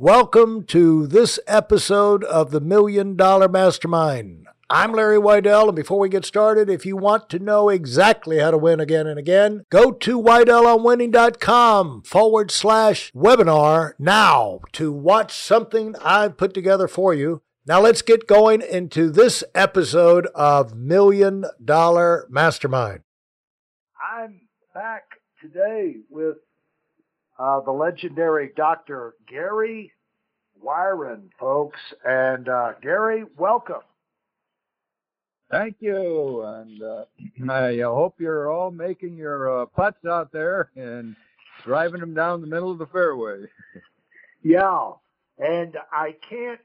Welcome to this episode of the $1 Million Mastermind. I'm Larry Weidel, and before we get started, if you want to know exactly how to win again and again, go to WeidelOnWinning.com/webinar now to watch something I've put together for you. Now let's get going into this episode of $1 Million Mastermind. I'm back today with the legendary Dr. Gary Wiren, folks. And Gary, welcome. Thank you, and I hope you're all making your putts out there and driving them down the middle of the fairway. Yeah, and I can't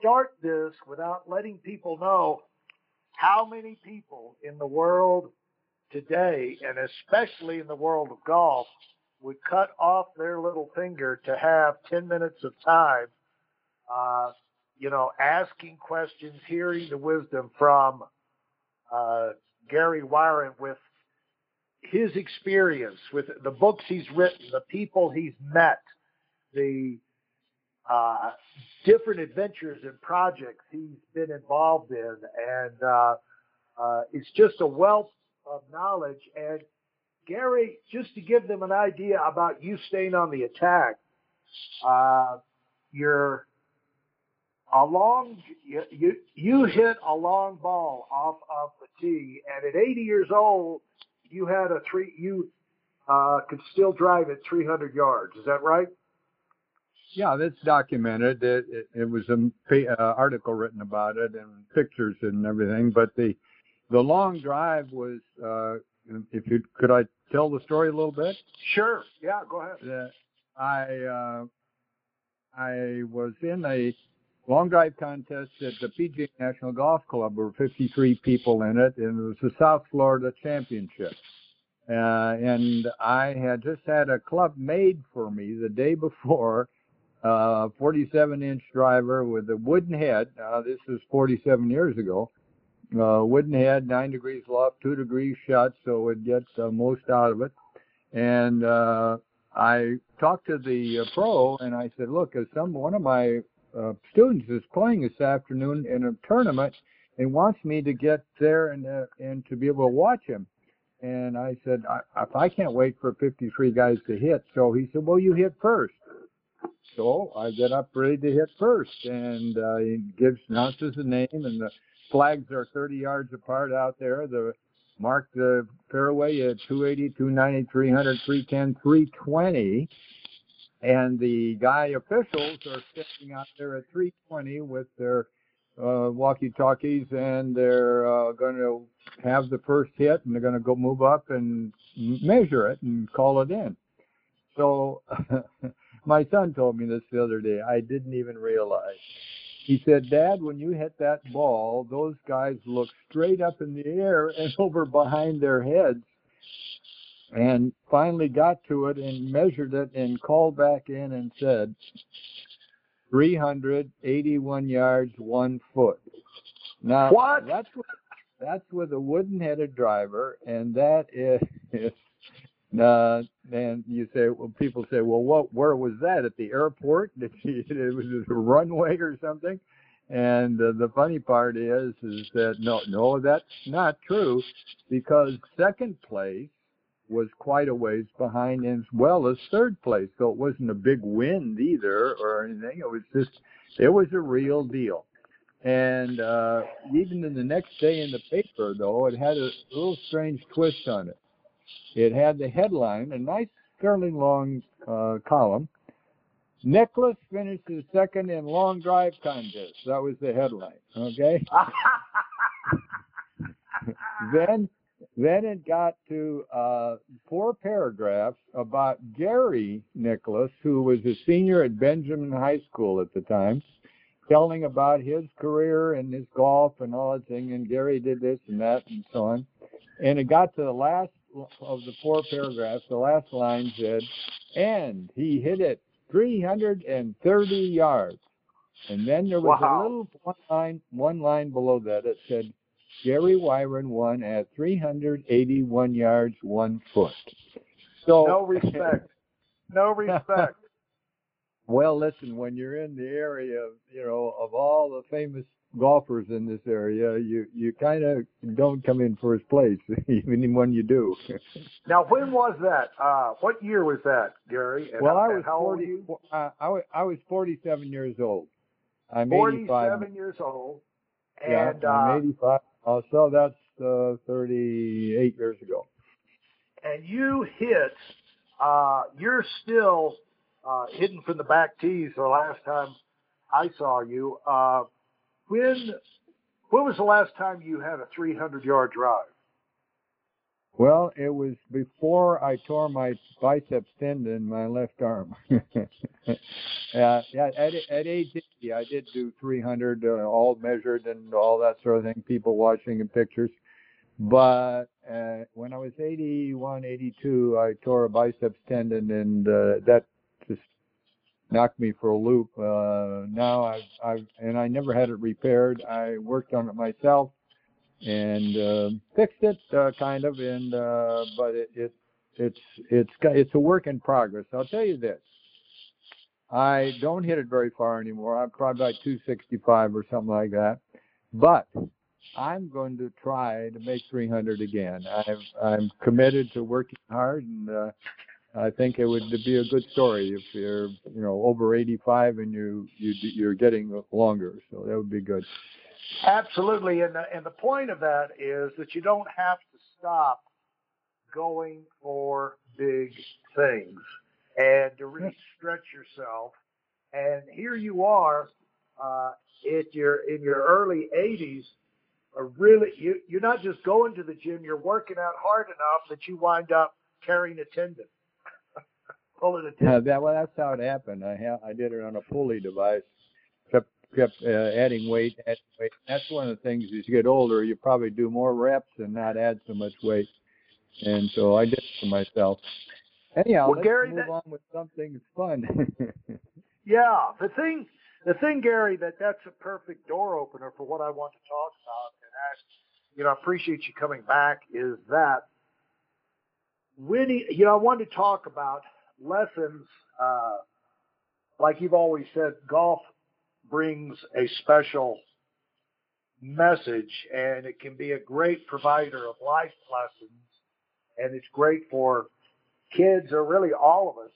start this without letting people know how many people in the world today, and especially in the world of golf, would cut off their little finger to have 10 minutes of time asking questions, hearing the wisdom from Gary Wiren with his experience, with the books he's written, the people he's met, the different adventures and projects he's been involved in. And it's just a wealth of knowledge. And Gary, just to give them an idea about you staying on the attack, you hit a long ball off of the tee, and at 80 years old, you had could still drive at 300 yards. Is that right? Yeah, that's documented. It was an article written about it and pictures and everything. But the long drive was. Could I tell the story a little bit? Sure. Yeah, go ahead. I was in a long drive contest at the PGA National Golf Club. There were 53 people in it, and it was the South Florida Championship. And I had just had a club made for me the day before, a 47-inch driver with a wooden head. This is 47 years ago. Wooden head, 9 degrees loft, 2 degrees shut, so it gets the most out of it. And I talked to the pro, and I said, look, one of my students is playing this afternoon in a tournament and wants me to get there and to be able to watch him. And I said, I can't wait for 53 guys to hit. So he said, well, you hit first. So I get up ready to hit first, and he announces the name, and the flags are 30 yards apart out there. The mark the fairway at 280, 290, 300, 310, 320. And the guy officials are sitting out there at 320 with their walkie-talkies, and they're going to have the first hit, and they're going to go move up and measure it and call it in. So my son told me this the other day. I didn't even realize. He said, Dad, when you hit that ball, those guys look straight up in the air and over behind their heads, and finally got to it and measured it and called back in and said, 381 yards, 1 foot. Now, what? That's with a wooden-headed driver, and that is and you say, well, people say, well, where was that? At the airport? It was just a runway or something? And the funny part is that no, that's not true, because second place was quite a ways behind, as well as third place. So it wasn't a big wind either or anything. It was a real deal. And even in the next day in the paper, though, it had a little strange twist on it. It had the headline, a nice sterling long column, Nicholas finishes second in long drive contest. That was the headline, okay? Then it got to 4 paragraphs about Gary Nicholas, who was a senior at Benjamin High School at the time, telling about his career and his golf and all that thing, and Gary did this and that and so on. And it got to the last of the 4 paragraphs, the last line said, and he hit it 330 yards. And then there was a little one line below that. It said, Gary Wiren won at 381 yards, 1 foot. So no respect. Well, listen, when you're in the area, you know, of all the famous golfers in this area, you kind of don't come in first place, even when you do. Now, when was that? What year was that, Gary? And well, I was 47 years old. I'm 47 years old. And yeah, I'm 85. So that's 38 years ago. And you hit, you're still hitting from the back tees the last time I saw you. When was the last time you had a 300-yard drive? Well, it was before I tore my biceps tendon in my left arm. At age 80, I did do 300, all measured and all that sort of thing, people watching in pictures. But when I was 81, 82, I tore a biceps tendon, and that just knocked me for a loop. Now I never had it repaired. I worked on it myself and fixed it kind of, and but it's a work in progress. I'll tell you this, I don't hit it very far anymore. I'm probably like 265 or something like that, but I'm going to try to make 300 again. I'm committed to working hard, and I think it would be a good story if you're, you know, over 85 and you're getting longer. So that would be good. Absolutely, and the point of that is that you don't have to stop going for big things and to really stretch yourself. And here you are, in your early 80s. Really, you're not just going to the gym; you're working out hard enough that you wind up carrying a tendon. That's how it happened. I did it on a pulley device. Kept adding weight. That's one of the things. As you get older, you probably do more reps and not add so much weight. And so I did it for myself. Anyhow, well, let's move on with something fun. Yeah, the thing, Gary, that's a perfect door opener for what I want to talk about. And I appreciate you coming back. Is that winning? You know, I wanted to talk about lessons, like you've always said, golf brings a special message, and it can be a great provider of life lessons, and it's great for kids, or really all of us,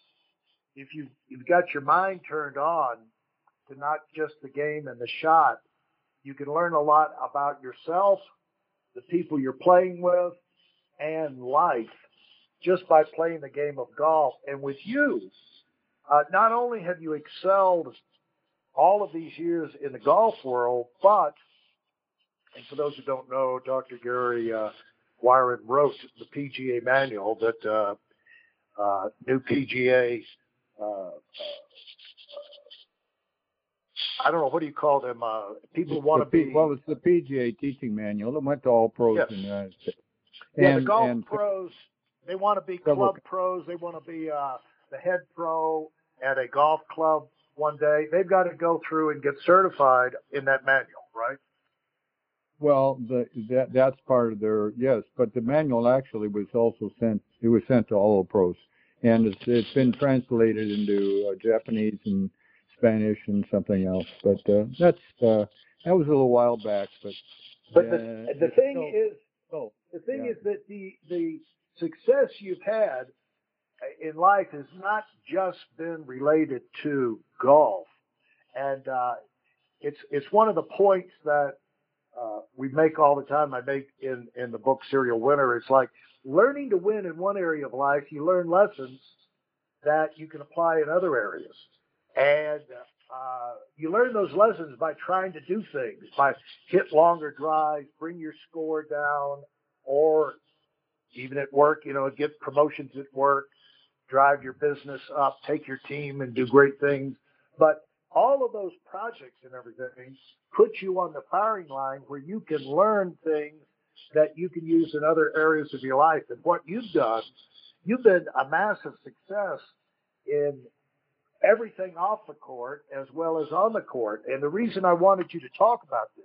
if you've got your mind turned on to not just the game and the shot. You can learn a lot about yourself, the people you're playing with, and life, just by playing the game of golf. And with you, not only have you excelled all of these years in the golf world, but, and for those who don't know, Dr. Gary Wiren wrote the PGA manual, that new PGA, I don't know, what do you call them? People want to be... Well, it's the PGA teaching manual. It went to all pros in the United States. Yeah, the golf pros... They want to be club pros. They want to be the head pro at a golf club one day. They've got to go through and get certified in that manual, right? Well, that's part of their, yes. But the manual actually was also sent. It was sent to all the pros, and it's been translated into Japanese and Spanish and something else. But that was a little while back. But the thing is that the success you've had in life has not just been related to golf, and it's one of the points that we make all the time. I make in the book Serial Winner. It's like learning to win in one area of life, you learn lessons that you can apply in other areas, and you learn those lessons by trying to do things, by hit longer drives, bring your score down, or even at work, you know, get promotions at work, drive your business up, take your team and do great things. But all of those projects and everything put you on the firing line where you can learn things that you can use in other areas of your life. And what you've done, you've been a massive success in everything off the court as well as on the court. And the reason I wanted you to talk about this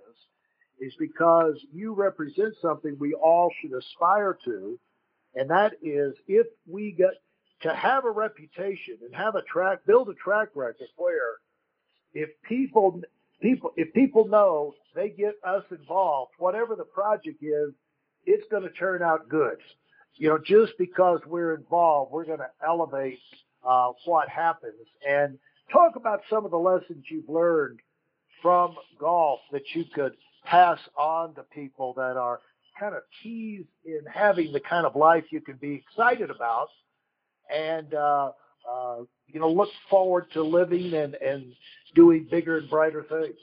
is because you represent something we all should aspire to, and that is, if we get to have a reputation and have a track, build a track record where if people know they get us involved, whatever the project is, it's going to turn out good. You know, just because we're involved, we're going to elevate what happens. And talk about some of the lessons you've learned from golf that you could pass on to people that are kind of keys in having the kind of life you can be excited about and, you know, look forward to living and doing bigger and brighter things.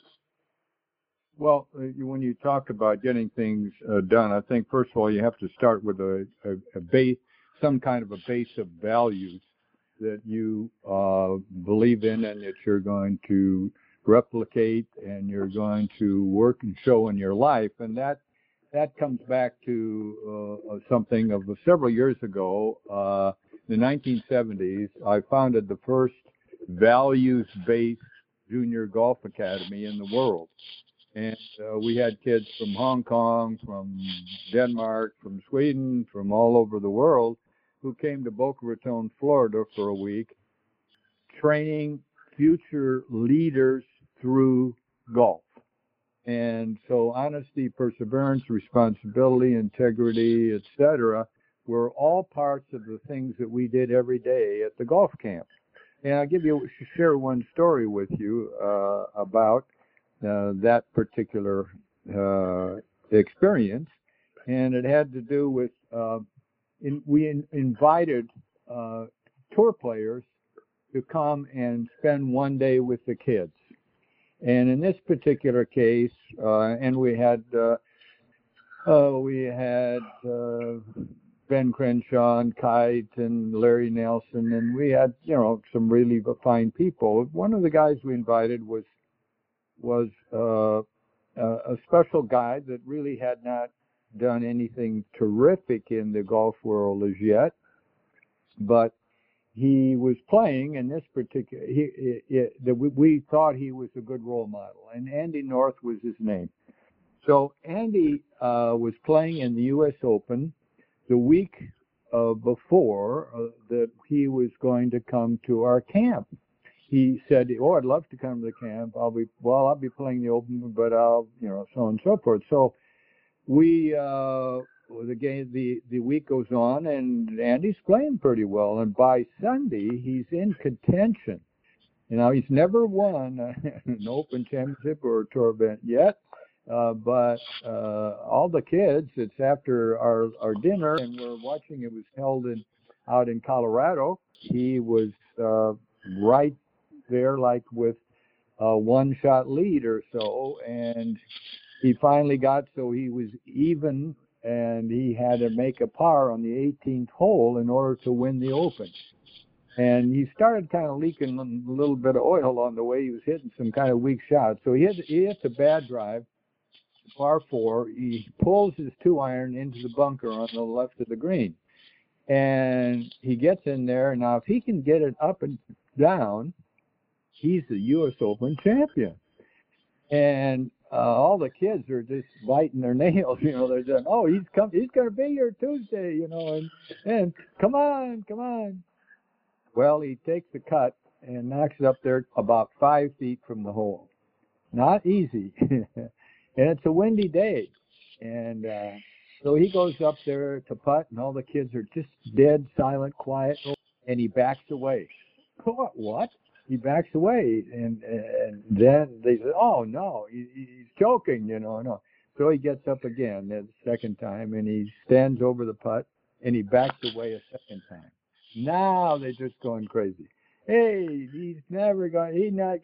Well, when you talk about getting things done, I think, first of all, you have to start with a base, some kind of a base of values that you believe in and that you're going to replicate and you're going to work and show in your life. And that comes back to something of several years ago. In the 1970s, I founded the first values-based junior golf academy in the world. And we had kids from Hong Kong, from Denmark, from Sweden, from all over the world who came to Boca Raton, Florida for a week, training future leaders through golf. And so honesty, perseverance, responsibility, integrity, etc., were all parts of the things that we did every day at the golf camp. And I'll share one story with you about that particular experience, and it had to do with we invited tour players to come and spend one day with the kids. And in this particular case, we had Ben Crenshaw and Kite and Larry Nelson, and we had, you know, some really fine people. One of the guys we invited was a special guy that really had not done anything terrific in the golf world as yet, but he was playing in this particular. We thought he was a good role model, and Andy North was his name. So Andy was playing in the U.S. Open the week before that he was going to come to our camp. He said, "Oh, I'd love to come to the camp. I'll be playing the Open, but I'll, you know, so on and so forth." So we. The week goes on, and Andy's playing pretty well. And by Sunday, he's in contention. You know, he's never won an Open Championship or a tour event yet. But all the kids, it's after our dinner, and we're watching. It was held out in Colorado. He was right there, like with a one-shot lead or so. And he finally got so he was even. And he had to make a par on the 18th hole in order to win the Open. And he started kind of leaking a little bit of oil on the way. He was hitting some kind of weak shots. So he hits a bad drive, par four. He pulls his two iron into the bunker on the left of the green. And he gets in there. Now, if he can get it up and down, he's the U.S. Open champion. And all the kids are just biting their nails, you know. They're saying, "Oh, he's going to be here Tuesday," you know, and come on. Well, he takes the cut and knocks it up there about 5 feet from the hole. Not easy, and it's a windy day, and so he goes up there to putt, and all the kids are just dead silent, quiet, and he backs away. What? He backs away, and then they say, "Oh, no, he's joking, you know." No. So he gets up again the second time, and he stands over the putt, and he backs away a second time. Now they're just going crazy. Hey, he'll never make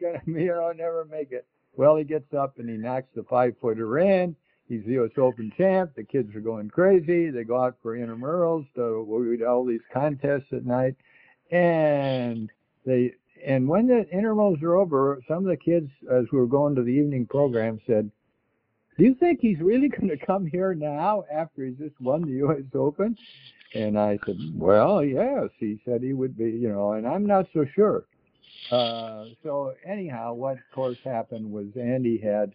it. Well, he gets up, and he knocks the 5-footer in. He's the U.S. Open champ. The kids are going crazy. They go out for intramurals to all these contests at night, And when the intervals are over, some of the kids, as we were going to the evening program, said, "Do you think he's really going to come here now after he's just won the U.S. Open?" And I said, "Well, yes, he said he would be, you know, and I'm not so sure." So anyhow, what of course happened was Andy had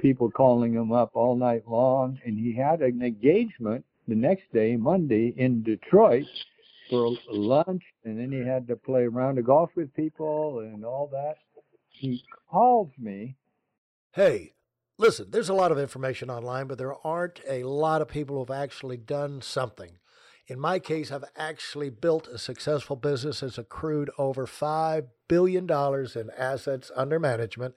people calling him up all night long, and he had an engagement the next day, Monday, in Detroit for lunch, and then he had to play a round of golf with people and all that. He called me. Hey, listen, there's a lot of information online, but there aren't a lot of people who've actually done something. In my case, I've actually built a successful business that's accrued over $5 billion in assets under management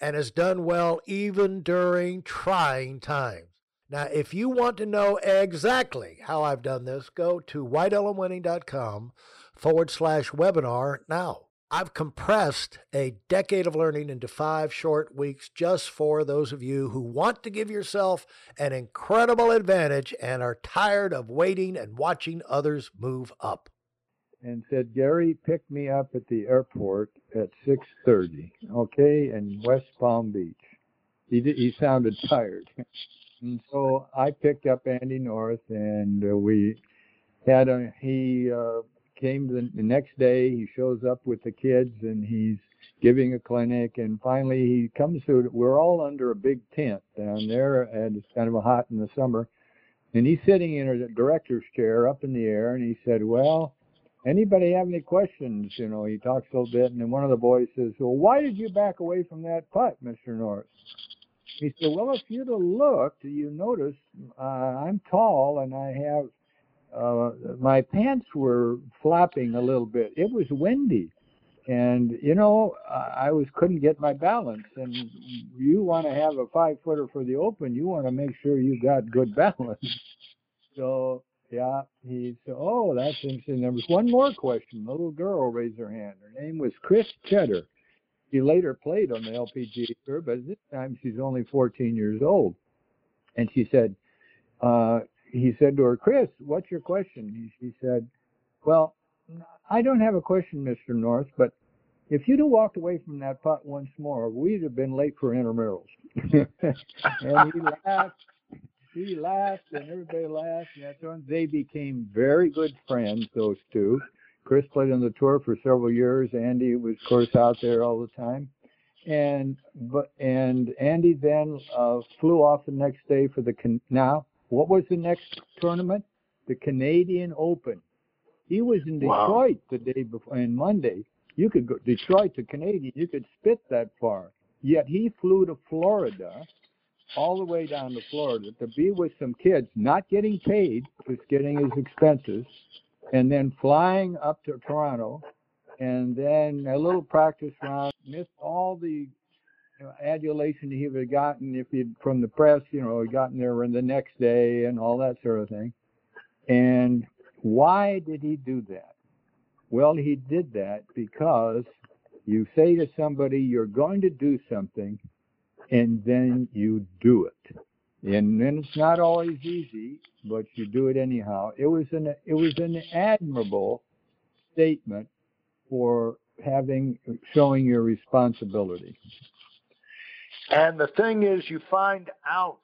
and has done well even during trying times. Now, if you want to know exactly how I've done this, go to WeidelOnWinning.com/webinar now. I've compressed a decade of learning into 5 short weeks just for those of you who want to give yourself an incredible advantage and are tired of waiting and watching others move up. And said, Gary, pick me up at the airport at 6:30, okay, in West Palm Beach. He sounded tired. And so I picked up Andy North, and came the next day. He shows up with the kids, and he's giving a clinic, and finally he comes through. We're all under a big tent down there, and it's kind of hot in the summer, and he's sitting in a director's chair up in the air, and he said, well, anybody have any questions? You know, he talks a little bit, and then one of the boys says, well, why did you back away from that putt, Mr. Norris? He said, well, if you'd have looked, you notice I'm tall, and I have my pants were flapping a little bit. It was windy, and you know, I couldn't get my balance. And you want to have a 5-footer for the Open, you want to make sure you got good balance. So yeah, he said, oh, that's interesting. There was one more question. The little girl raised her hand. Her name was Chris Cheddar. She later played on the LPGA tour, but this time she's only 14 years old. And she said, he said to her, Chris, what's your question? She said, well, I don't have a question, Mr. North, but if you'd have walked away from that putt once more, we'd have been late for intramurals. And he laughed, and everybody laughed. And they became very good friends, those two. Chris played on the tour for several years. Andy was, of course, out there all the time. And Andy then flew off the next day for the what was the next tournament? The Canadian Open. He was in Detroit the day before, and Monday. You could go Detroit to Canadian. You could spit that far. Yet he flew to Florida, all the way down to Florida, to be with some kids, not getting paid, just getting his expenses, and then flying up to Toronto, and then a little practice round, missed all the adulation he would have gotten if he'd from the press, you know, he'd gotten there the next day and all that sort of thing. And why did he do that? Well, he did that because you say to somebody, you're going to do something, and then you do it. And then it's not always easy, but you do it anyhow. It was an admirable statement for showing your responsibility. And the thing is, you find out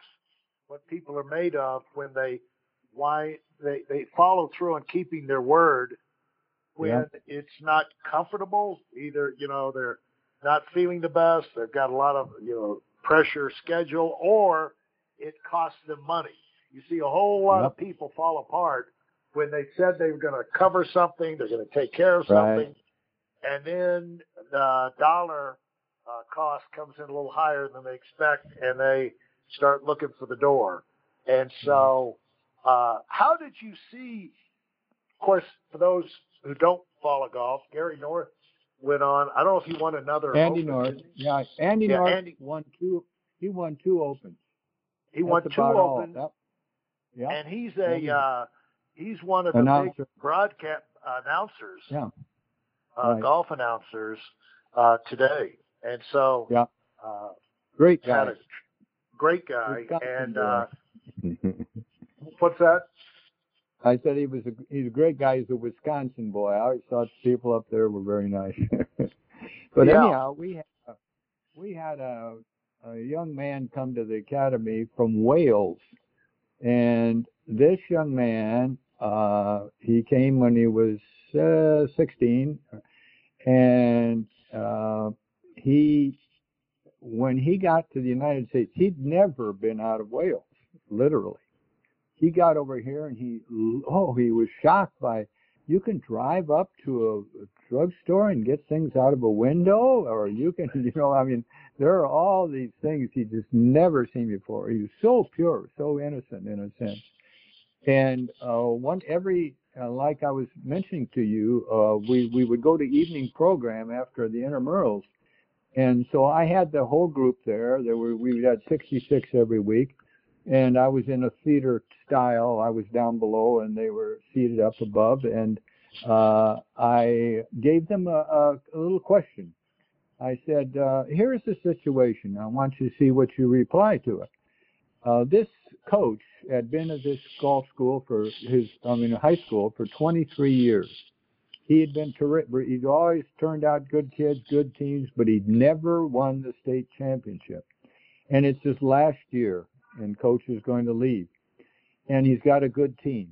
what people are made of when they follow through on keeping their word when it's not comfortable. Either, you know, they're not feeling the best, they've got a lot of, you know, pressure, schedule, or it costs them money. You see a whole lot of people fall apart when they said they were going to cover something, they're going to take care of something, and then the dollar cost comes in a little higher than they expect, and they start looking for the door. And so how did you see, of course, for those who don't follow golf, Gary North went on. I don't know if he won another Andy Open. North. Yeah, Andy North won 2. He won 2 Opens. He won 2 Opens. Yep. And he's he's one of the big broadcast announcers, golf announcers today. And so, great guy, and what's that? I said he's a great guy. He's a Wisconsin boy. I always thought people up there were very nice. But anyhow, we had a young man come to the academy from Wales, and this young man he came when he was 16, and when he got to the United States, he'd never been out of Wales, literally. He got over here, and he was shocked by You can drive up to a drugstore and get things out of a window, or you can, you know, I mean, there are all these things he'd just never seen before. He was so pure, so innocent in a sense. And like I was mentioning to you, we would go to evening program after the intramurals. And so I had the whole group there. We had 66 every week. And I was in a theater style. I was down below and they were seated up above. And I gave them a little question. I said, here's the situation. I want you to see what you reply to it. This coach had been at this golf school high school for 23 years. He had been terrific. He'd always turned out good kids, good teams, but he'd never won the state championship. And it's his last year, and coach is going to leave. And he's got a good team.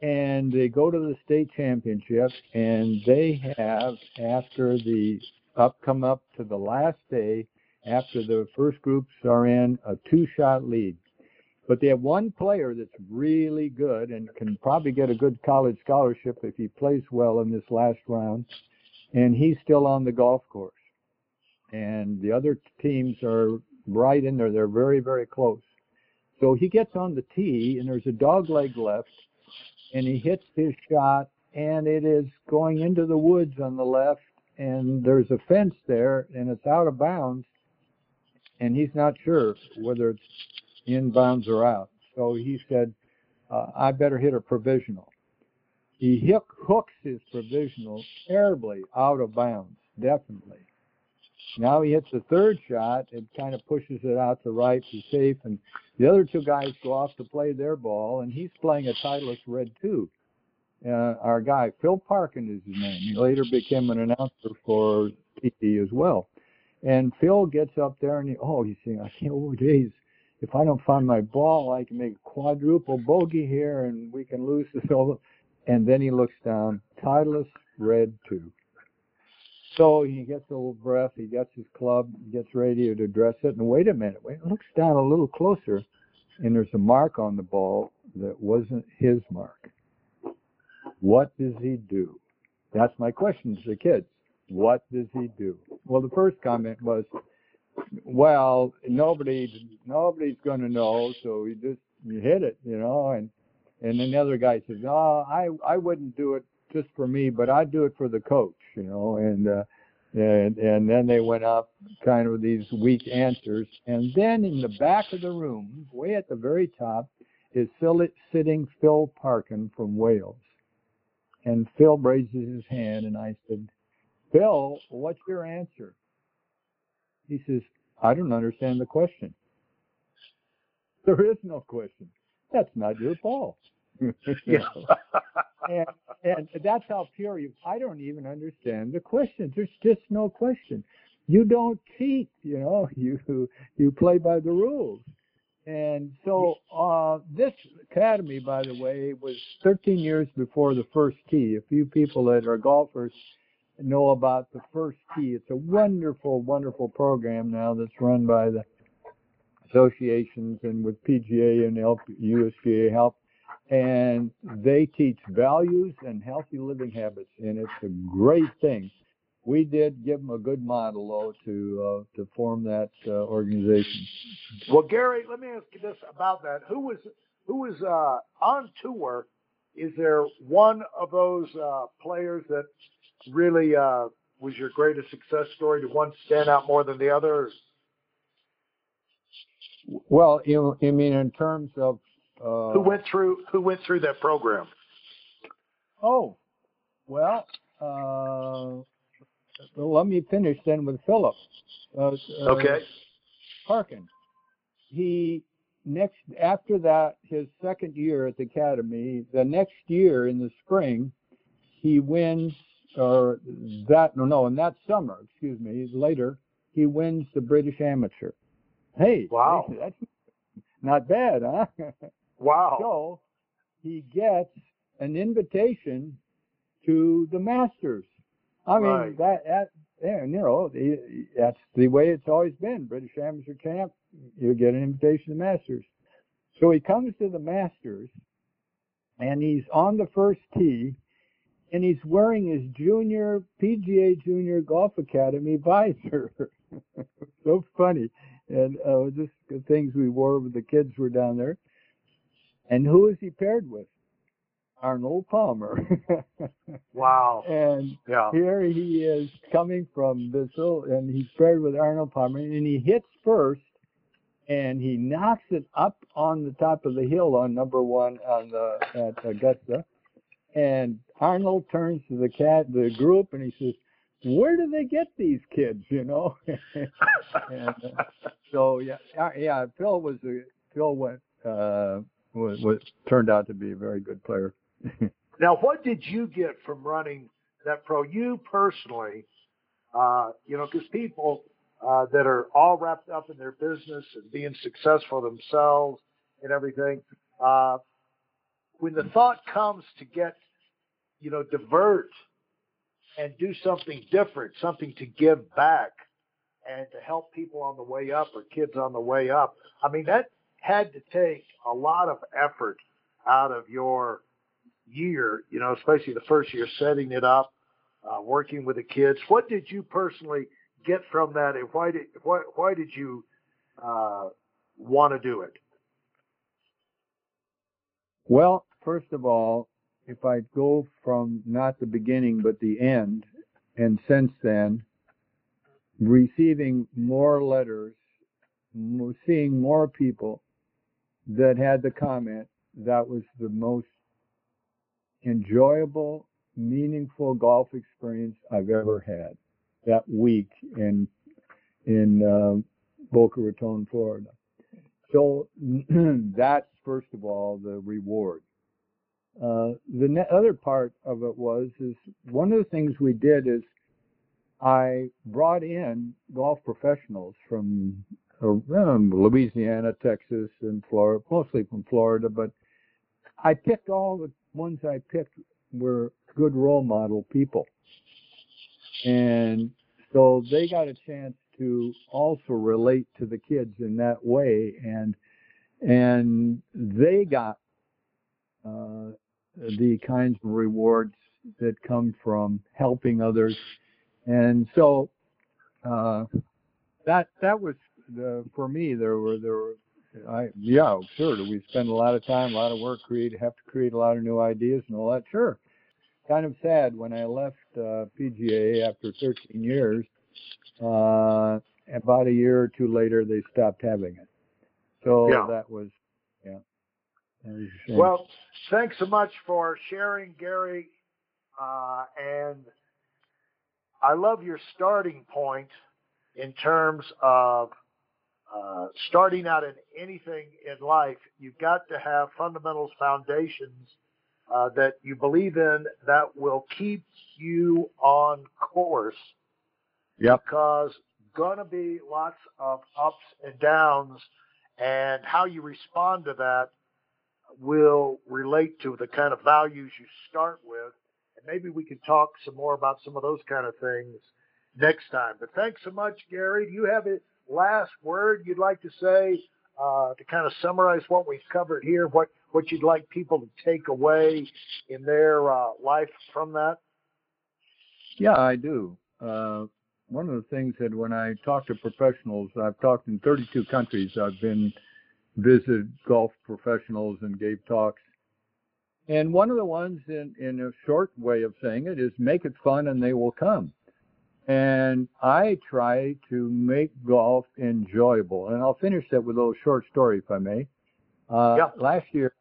And they go to the state championship, and they have, after the come up to the last day, after the first groups are in, a two-shot lead. But they have one player that's really good and can probably get a good college scholarship if he plays well in this last round, and he's still on the golf course. And the other teams are right in there. They're very, very close. So he gets on the tee, and there's a dog leg left, and he hits his shot, and it is going into the woods on the left, and there's a fence there, and it's out of bounds, and he's not sure whether it's inbounds or out. So he said, I better hit a provisional. He hooks his provisional terribly out of bounds, definitely. Now he hits the third shot. It kind of pushes it out to right to safe, and the other two guys go off to play their ball, and he's playing a Titleist Red 2. Our guy, Phil Parkin is his name. He later became an announcer for TV as well. And Phil gets up there, and he's saying, oh, geez, if I don't find my ball, I can make quadruple bogey here, and we can lose this over. And then he looks down, Titleist Red 2. So he gets a little breath, he gets his club, gets ready to address it, and wait a minute, he looks down a little closer, and there's a mark on the ball that wasn't his mark. What does he do? That's my question to the kids. What does he do? Well, the first comment was, well, nobody's going to know, so you hit it, you know. And then the other guy says, no, I wouldn't do it just for me, but I'd do it for the coach, you know. And then they went up kind of these weak answers. And then in the back of the room, way at the very top, is sitting Phil Parkin from Wales. And Phil raises his hand, and I said, Phil, what's your answer? He says, I don't understand the question. There is no question. That's not your ball. and that's how pure you – I don't even understand the question. There's just no question. You don't cheat, you know. You play by the rules. And so this academy, by the way, was 13 years before the First Tee. A few people that are golfers – know about the First Tee. It's a wonderful, wonderful program now that's run by the associations and with PGA and USGA help. And they teach values and healthy living habits, and it's a great thing. We did give them a good model, though, to form that organization. Well, Gary, let me ask you this about that. Who was on tour? Is there one of those players that really was your greatest success story? Did one stand out more than the other? Well, you mean in terms of who went through that program? Oh, well, let me finish then with Philip. Okay. Parkin. After that, his second year at the academy, the next year in the spring, he wins. In that summer, excuse me, later, he wins the British Amateur. Hey, wow, that's not bad, huh? Wow. So he gets an invitation to the Masters. I mean, right. That's the way it's always been. British Amateur champ, you get an invitation to the Masters. So he comes to the Masters, and he's on the first tee. and he's wearing his junior PGA Junior Golf Academy visor. So funny. And just things we wore when the kids were down there. And who is he paired with? Arnold Palmer. Wow. And yeah, here he is coming from this, and he's paired with Arnold Palmer, and he hits first, and he knocks it up on the top of the hill on number one on at Augusta. And Arnold turns to the group, and he says, "Where do they get these kids, you know?" So Phil turned out to be a very good player. Now, what did you get from running that pro? You personally, because people that are all wrapped up in their business and being successful themselves and everything, when the thought comes to get, divert and do something different, something to give back and to help people on the way up or kids on the way up, that had to take a lot of effort out of your year, especially the first year, setting it up, working with the kids. What did you personally get from that, and why did you want to do it? Well, first of all, if I go from not the beginning but the end, and since then, receiving more letters, seeing more people that had the comment, that was the most enjoyable, meaningful golf experience I've ever had, that week in Boca Raton, Florida. So that's, first of all, the reward. The other part of it is one of the things we did is I brought in golf professionals from Louisiana, Texas, and Florida, mostly from Florida, but I picked all the ones I picked were good role model people. And so they got a chance to also relate to the kids in that way. And they got the kinds of rewards that come from helping others. And so that was, for me, do we spend a lot of time, a lot of work, have to create a lot of new ideas and all that? Sure. Kind of sad when I left PGA after 13 years, about a year or two later, they stopped having it. So that was, Well, thanks so much for sharing, Gary. And I love your starting point in terms of starting out in anything in life. You've got to have fundamentals, foundations that you believe in that will keep you on course. Yep. Because gonna be lots of ups and downs, and how you respond to that will relate to the kind of values you start with. And maybe we can talk some more about some of those kind of things next time. But thanks so much, Gary. Do you have a last word you'd like to say to kind of summarize what we've covered here, what you'd like people to take away in their life from that? Yeah, I do. One of the things that when I talk to professionals, I've talked in 32 countries. I've been visited golf professionals and gave talks. And one of the ones in a short way of saying it is make it fun and they will come. And I try to make golf enjoyable. And I'll finish that with a little short story, if I may. Last year,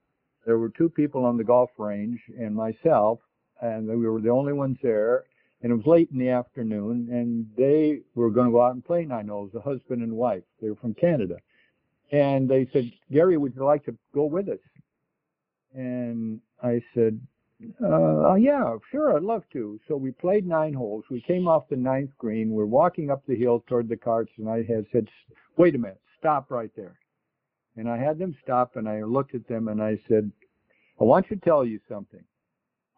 there were two people on the golf range and myself, and we were the only ones there. And it was late in the afternoon, and they were going to go out and play 9 holes, a husband and wife. They were from Canada. And they said, "Gary, would you like to go with us?" And I said, "Yeah, sure, I'd love to." So we played 9 holes. We came off the 9th green. We're walking up the hill toward the carts, and I had said, "Wait a minute, stop right there." And I had them stop, and I looked at them, and I said, "I want to tell you something.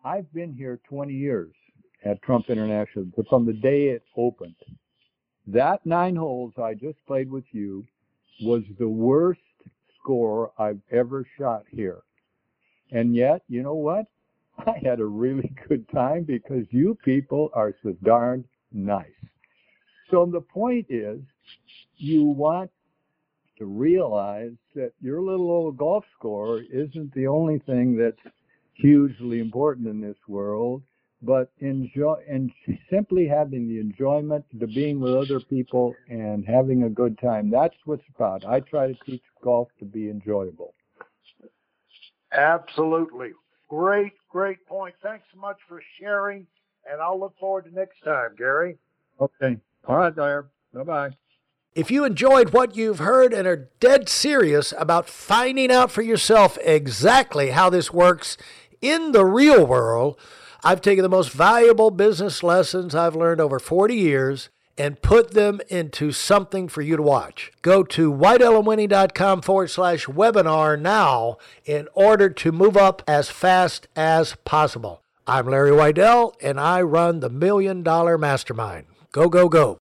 I've been here 20 years at Trump International, but from the day it opened. That 9 holes I just played with you was the worst score I've ever shot here. And yet, you know what? I had a really good time because you people are so darn nice. So the point is, you want to realize that your little old golf score isn't the only thing that's hugely important in this world, but enjoy and simply having the enjoyment, the being with other people and having a good time. That's what's about. I try to teach golf to be enjoyable. Absolutely. Great, great point. Thanks so much for sharing, and I'll look forward to next time, Gary. Okay. All right, Dyer. Bye-bye. If you enjoyed what you've heard and are dead serious about finding out for yourself exactly how this works in the real world, I've taken the most valuable business lessons I've learned over 40 years and put them into something for you to watch. Go to WeidelOnWinning.com/webinar now in order to move up as fast as possible. I'm Larry Weidel, and I run the Million Dollar Mastermind. Go, go, go.